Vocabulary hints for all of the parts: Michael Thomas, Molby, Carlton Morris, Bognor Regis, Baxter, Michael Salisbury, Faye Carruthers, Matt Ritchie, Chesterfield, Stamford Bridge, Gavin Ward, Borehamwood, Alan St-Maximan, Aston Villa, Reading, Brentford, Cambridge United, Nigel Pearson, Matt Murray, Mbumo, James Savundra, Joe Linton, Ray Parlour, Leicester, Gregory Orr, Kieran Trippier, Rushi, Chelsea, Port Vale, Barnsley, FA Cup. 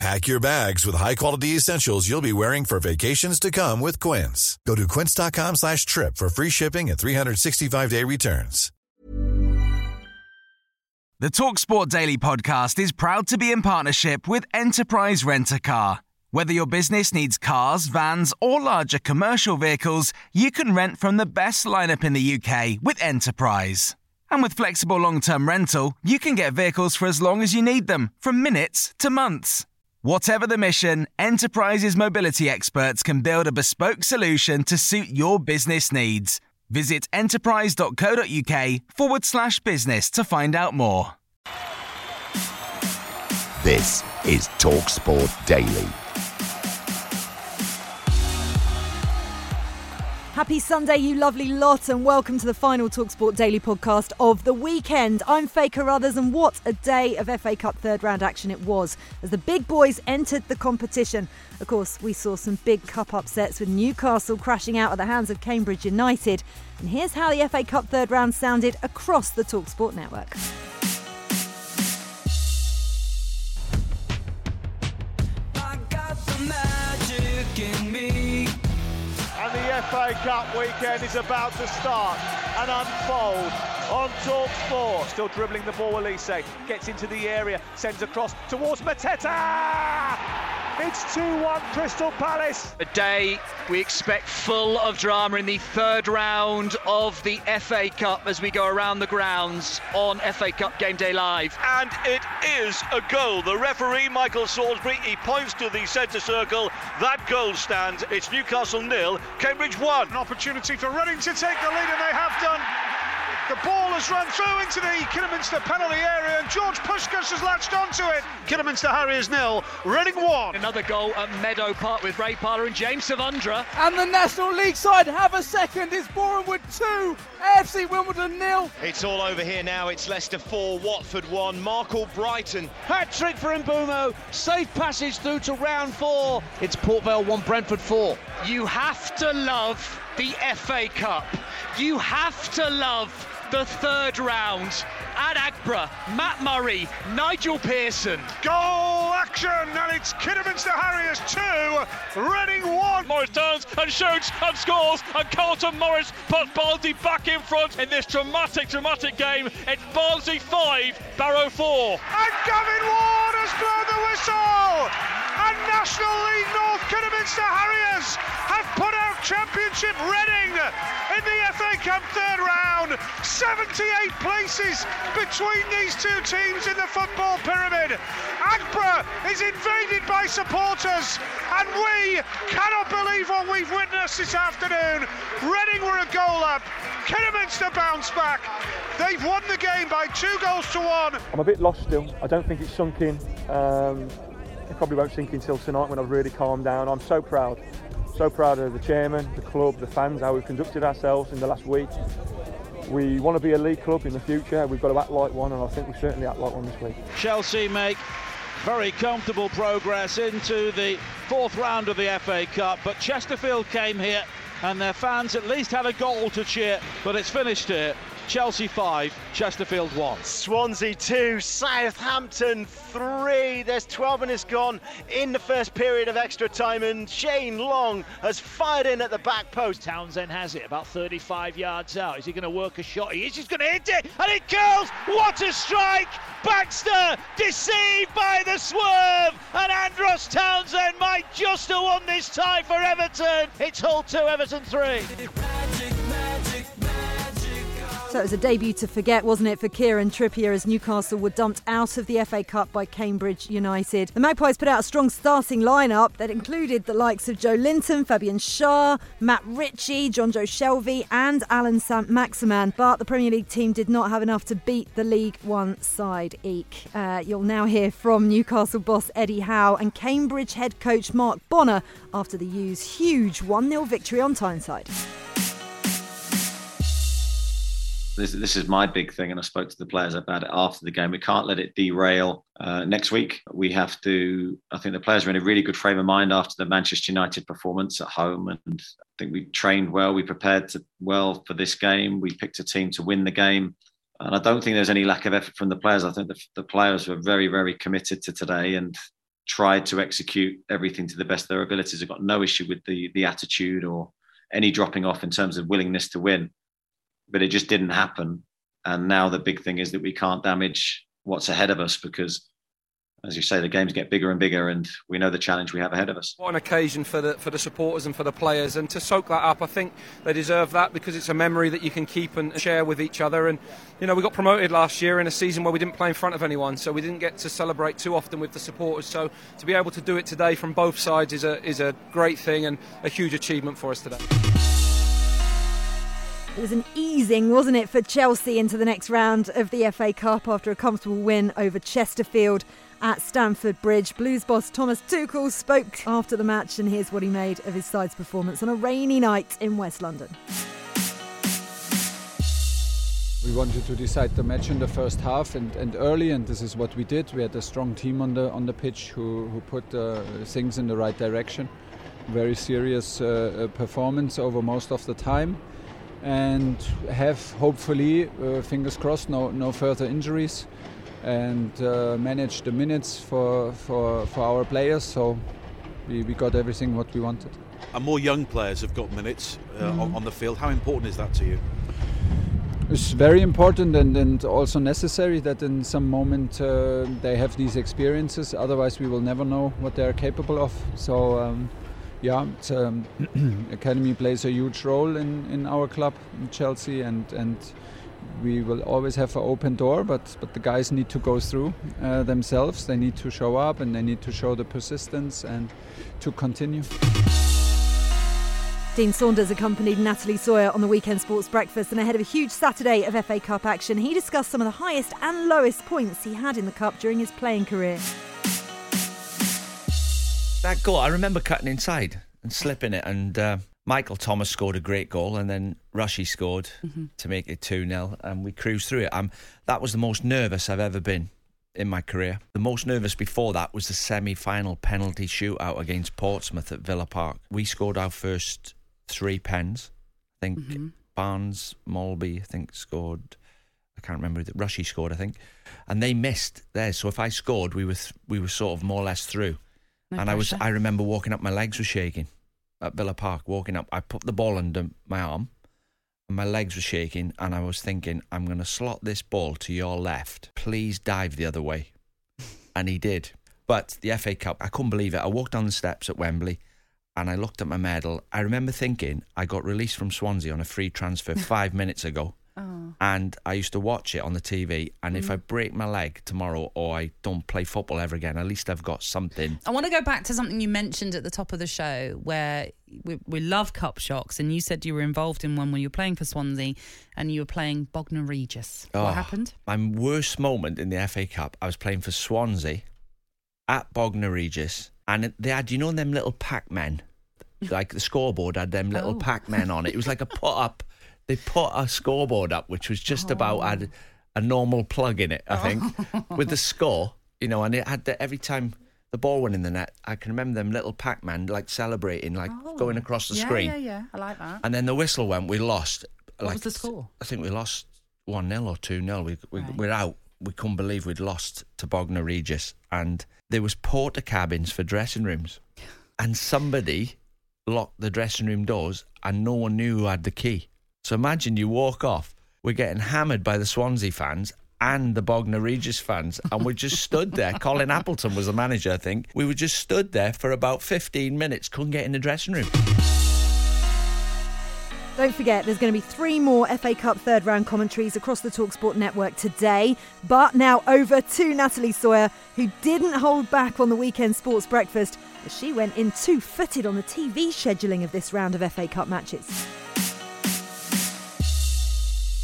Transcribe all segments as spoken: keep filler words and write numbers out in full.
Pack your bags with high-quality essentials you'll be wearing for vacations to come with Quince. Go to quince.com slash trip for free shipping and three sixty-five day returns. The TalkSport Daily podcast is proud to be in partnership with Enterprise Rent-A-Car. Whether your business needs cars, vans, or larger commercial vehicles, you can rent from the best lineup in the U K with Enterprise. And with flexible long-term rental, you can get vehicles for as long as you need them, from minutes to months. Whatever the mission, Enterprise's mobility experts can build a bespoke solution to suit your business needs. Visit enterprise.co.uk forward slash business to find out more. This is TalkSport Daily. Happy Sunday, you lovely lot, and welcome to the final TalkSport Daily podcast of the weekend. I'm Faye Carruthers, and what a day of F A Cup third round action it was as the big boys entered the competition. Of course, we saw some big cup upsets with Newcastle crashing out at the hands of Cambridge United. And here's how the F A Cup third round sounded across the TalkSport network. I got the magic in me. And the F A Cup weekend is about to start and unfold on TalkSport. Still dribbling the ball, Elise gets into the area, sends across towards Mateta! It's two one Crystal Palace. A day we expect full of drama in the third round of the F A Cup as we go around the grounds on F A Cup Game Day Live. And it is a goal. The referee, Michael Salisbury, he points to the centre circle. That goal stands. It's Newcastle nil, Cambridge one. An opportunity for Reading to take the lead, and they have done. The ball has run through into the Kidderminster penalty area, and George Pushkus has latched onto it. Kidderminster Harriers nil, Reading one. Another goal at Meadow Park with Ray Parlour and James Savundra. And the National League side have a second. It's Borehamwood two, A F C Wimbledon nil. It's all over here now. It's Leicester four, Watford one, Markle Brighton. Hat-trick for Mbumo. Safe passage through to round four. It's Port Vale one, Brentford four. You have to love the F A Cup. You have to love the third round. Ad Agbra, Matt Murray, Nigel Pearson. Goal action, and it's Kidderminster Harriers two, Reading one. Morris turns and shoots and scores, and Carlton Morris puts Barnsley back in front in this dramatic, dramatic game. It's Barnsley five, Barrow four. And Gavin Ward has blown the whistle! And National League North Kidderminster Harriers have put out Championship Reading in the F A Cup third round. seventy-eight places between these two teams in the football pyramid. Agbra is invaded by supporters, and we cannot believe what we've witnessed this afternoon. Reading were a goal up. Kidderminster bounce back. They've won the game by two goals to one. I'm a bit lost still. I don't think it's sunk in. Um... It probably won't sink until tonight when I've really calmed down. I'm so proud, so proud of the chairman, the club, the fans, how we've conducted ourselves in the last week. We want to be a league club in the future. We've got to act like one, and I think we certainly act like one this week. Chelsea make very comfortable progress into the fourth round of the F A Cup, but Chesterfield came here and their fans at least had a goal to cheer, but it's finished here. Chelsea five, Chesterfield one. Swansea two, Southampton three. There's twelve minutes gone in the first period of extra time, and Shane Long has fired in at the back post. Townsend has it about thirty-five yards out. Is he going to work a shot? He is. He's going to hit it, and it curls. What a strike! Baxter deceived by the swerve, and Andros Townsend might just have won this tie for Everton. It's Hull two, Everton three. So it was a debut to forget, wasn't it, for Kieran Trippier as Newcastle were dumped out of the F A Cup by Cambridge United. The Magpies put out a strong starting line-up that included the likes of Joe Linton, Fabian Schär, Matt Ritchie, Jonjo Shelvey and Alan St-Maximan. But the Premier League team did not have enough to beat the League One side, eek. Uh, you'll now hear from Newcastle boss Eddie Howe and Cambridge head coach Mark Bonner after the U's huge one nil victory on Tyneside. this, this is my big thing, and I spoke to the players about it after the game. We can't let it derail uh, next week. We have to, I think the players are in a really good frame of mind after the Manchester United performance at home, and I think we trained well, we prepared to, well for this game, we picked a team to win the game. And I don't think there's any lack of effort from the players. I think the, the players were very, very committed to today and tried to execute everything to the best of their abilities. I've got no issue with the the attitude or any dropping off in terms of willingness to win. But it just didn't happen. And now the big thing is that we can't damage what's ahead of us because, as you say, the games get bigger and bigger and we know the challenge we have ahead of us. What an occasion for the for the supporters and for the players, and to soak that up. I think they deserve that because it's a memory that you can keep and share with each other. And, you know, we got promoted last year in a season where we didn't play in front of anyone, so we didn't get to celebrate too often with the supporters. So to be able to do it today from both sides is a is a great thing and a huge achievement for us today. It was an easing, wasn't it, for Chelsea into the next round of the F A Cup after a comfortable win over Chesterfield at Stamford Bridge. Blues boss Thomas Tuchel spoke after the match, and here's what he made of his side's performance on a rainy night in West London. We wanted to decide the match in the first half and, and early, and this is what we did. We had a strong team on the on the pitch who, who put uh, things in the right direction. Very serious uh, performance over most of the time. And have hopefully, uh, fingers crossed, no no further injuries, and uh, manage the minutes for, for for our players. So we, we got everything what we wanted. And more young players have got minutes uh, mm. on, on the field. How important is that to you? It's very important and, and also necessary that in some moment uh, they have these experiences. Otherwise, we will never know what they are capable of. So. Um, Yeah, it's, um, academy plays a huge role in, in our club, in Chelsea, and, and we will always have an open door, but, but the guys need to go through uh, themselves. They need to show up and they need to show the persistence and to continue. Dean Saunders accompanied Natalie Sawyer on the weekend sports breakfast, and ahead of a huge Saturday of F A Cup action, he discussed some of the highest and lowest points he had in the Cup during his playing career. That goal, I remember cutting inside and slipping it, and uh, Michael Thomas scored a great goal, and then Rushi scored mm-hmm. to make it two nil, and we cruised through it. Um, that was the most nervous I've ever been in my career. The most nervous before that was the semi-final penalty shootout against Portsmouth at Villa Park. We scored our first three pens. I think mm-hmm. Barnes, Molby, I think scored... I can't remember that Rushi scored, I think. And they missed theirs, so if I scored, we were th- we were sort of more or less through. No and pressure. I was—I remember walking up, my legs were shaking at Villa Park, walking up. I put the ball under my arm and my legs were shaking, and I was thinking, I'm going to slot this ball to your left. Please dive the other way. And he did. But the F A Cup, I couldn't believe it. I walked down the steps at Wembley and I looked at my medal. I remember thinking, I got released from Swansea on a free transfer five minutes ago. Oh. And I used to watch it on the T V, and mm. if I break my leg tomorrow or I don't play football ever again, at least I've got something. I want to go back to something you mentioned at the top of the show, where we, we love cup shocks, and you said you were involved in one when you were playing for Swansea and you were playing Bognor Regis. What oh, happened? My worst moment in the F A Cup, I was playing for Swansea at Bognor Regis, and they had, you know, them little Pac-Men, like the scoreboard had them little oh. Pac-Men on it. It was like a put-up. They put a scoreboard up, which was just oh. about had a normal plug in it, I think, oh. with the score, you know, and it had the, every time the ball went in the net, I can remember them little Pac-Man, like, celebrating, like, oh. going across the yeah, screen. Yeah, yeah, yeah, I like that. And then the whistle went, we lost. Like, what was the score? I think we lost one nil or two nil. We, we, right. We're out. We couldn't believe we'd lost to Bognor Regis. And there was porter cabins for dressing rooms. And somebody locked the dressing room doors and no one knew who had the key. So imagine you walk off, we're getting hammered by the Swansea fans and the Bognor Regis fans, and we just stood there. Colin Appleton was the manager, I think. We were just stood there for about fifteen minutes, couldn't get in the dressing room. Don't forget, there's going to be three more F A Cup third round commentaries across the TalkSport network today. But now over to Natalie Sawyer, who didn't hold back on the weekend sports breakfast, as she went in two-footed on the T V scheduling of this round of F A Cup matches.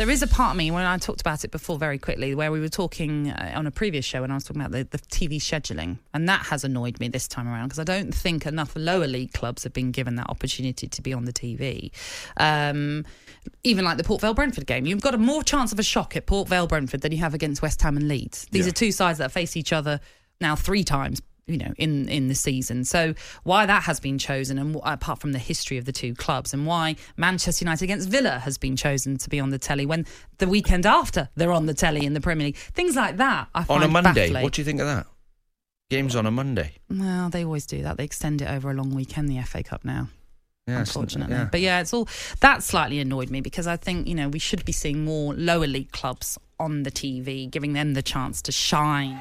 There is a part of me, when I talked about it before very quickly, where we were talking uh, on a previous show when I was talking about the, the T V scheduling, and that has annoyed me this time around because I don't think enough lower league clubs have been given that opportunity to be on the T V. Um, even like the Port Vale Brentford game, you've got a more chance of a shock at Port Vale Brentford than you have against West Ham and Leeds. These yeah. are two sides that face each other now three times, you know, in, in the season. So why that has been chosen, and w- apart from the history of the two clubs, and why Manchester United against Villa has been chosen to be on the telly when the weekend after they're on the telly in the Premier League. Things like that, I find On a Monday, baffling. What do you think of that? Games on a Monday. Well, they always do that. They extend it over a long weekend, the F A Cup now. Yeah, unfortunately. Yeah. But yeah, it's all that slightly annoyed me because I think, you know, we should be seeing more lower league clubs on the T V, giving them the chance to shine.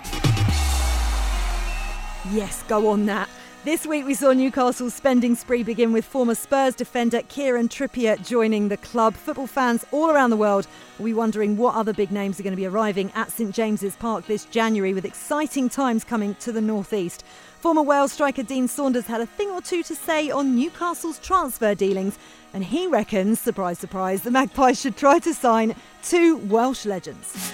Yes, go on that. This week we saw Newcastle's spending spree begin with former Spurs defender Kieran Trippier joining the club. Football fans all around the world will be wondering what other big names are going to be arriving at St James's Park this January, with exciting times coming to the northeast. Former Wales striker Dean Saunders had a thing or two to say on Newcastle's transfer dealings, and he reckons, surprise, surprise, the Magpies should try to sign two Welsh legends.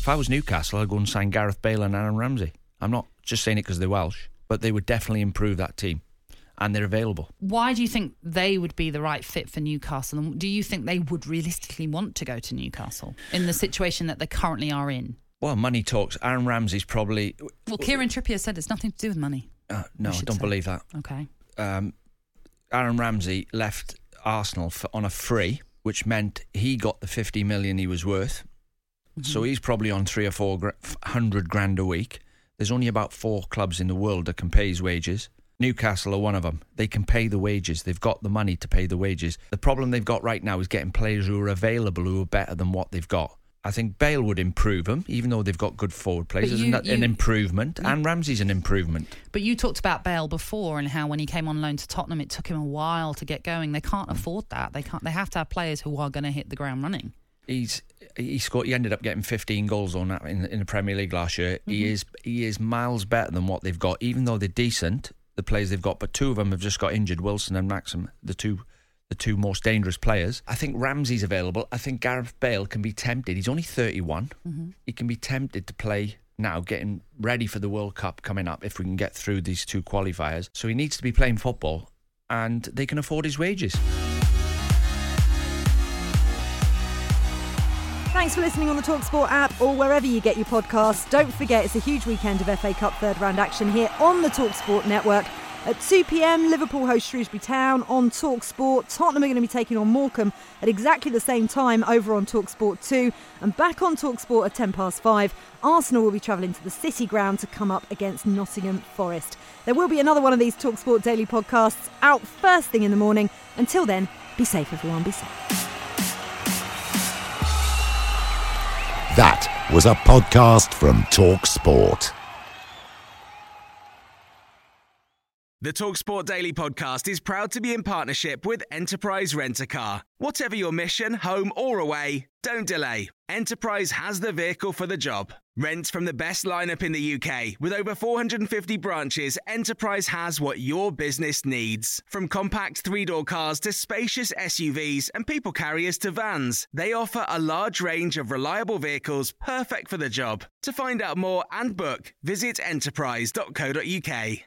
If I was Newcastle, I'd go and sign Gareth Bale and Aaron Ramsey. I'm not just saying it because they're Welsh, but they would definitely improve that team, and they're available. Why do you think they would be the right fit for Newcastle, and do you think they would realistically want to go to Newcastle in the situation that they currently are in? Well, money talks. Aaron Ramsey's probably... Well, Kieran Trippier said it's nothing to do with money. Uh, no, I don't say. believe that. Okay. Um, Aaron Ramsey left Arsenal for, on a free, which meant he got the fifty million he was worth. Mm-hmm. So he's probably on three or four gra- hundred grand a week. There's only about four clubs in the world that can pay his wages. Newcastle are one of them. They can pay the wages. They've got the money to pay the wages. The problem they've got right now is getting players who are available who are better than what they've got. I think Bale would improve them, even though they've got good forward players. Isn't that an improvement? You, and Ramsey's an improvement. But you talked about Bale before and how when he came on loan to Tottenham, it took him a while to get going. They can't afford that. They can't. They have to have players who are going to hit the ground running. He's he scored. He ended up getting fifteen goals on that in, in the Premier League last year. Mm-hmm. He is he is miles better than what they've got, even though they're decent. The players they've got, but two of them have just got injured. Wilson and Maxim, the two the two most dangerous players. I think Ramsey's available. I think Gareth Bale can be tempted. He's only thirty-one. Mm-hmm. He can be tempted to play now, getting ready for the World Cup coming up. If we can get through these two qualifiers, so he needs to be playing football, and they can afford his wages. Thanks for listening on the TalkSport app or wherever you get your podcasts. Don't forget, it's a huge weekend of F A Cup third round action here on the TalkSport network. At two p.m, Liverpool host Shrewsbury Town on TalkSport. Tottenham are going to be taking on Morecambe at exactly the same time over on TalkSport two. And back on TalkSport at ten past five, Arsenal will be travelling to the City Ground to come up against Nottingham Forest. There will be another one of these TalkSport daily podcasts out first thing in the morning. Until then, be safe everyone, be safe. That was a podcast from TalkSport. The TalkSport Daily Podcast is proud to be in partnership with Enterprise Rent-A-Car. Whatever your mission, home or away, don't delay. Enterprise has the vehicle for the job. Rent from the best lineup in the U K. With over four hundred fifty branches, Enterprise has what your business needs. From compact three-door cars to spacious S U Vs and people carriers to vans, they offer a large range of reliable vehicles perfect for the job. To find out more and book, visit enterprise dot co dot uk.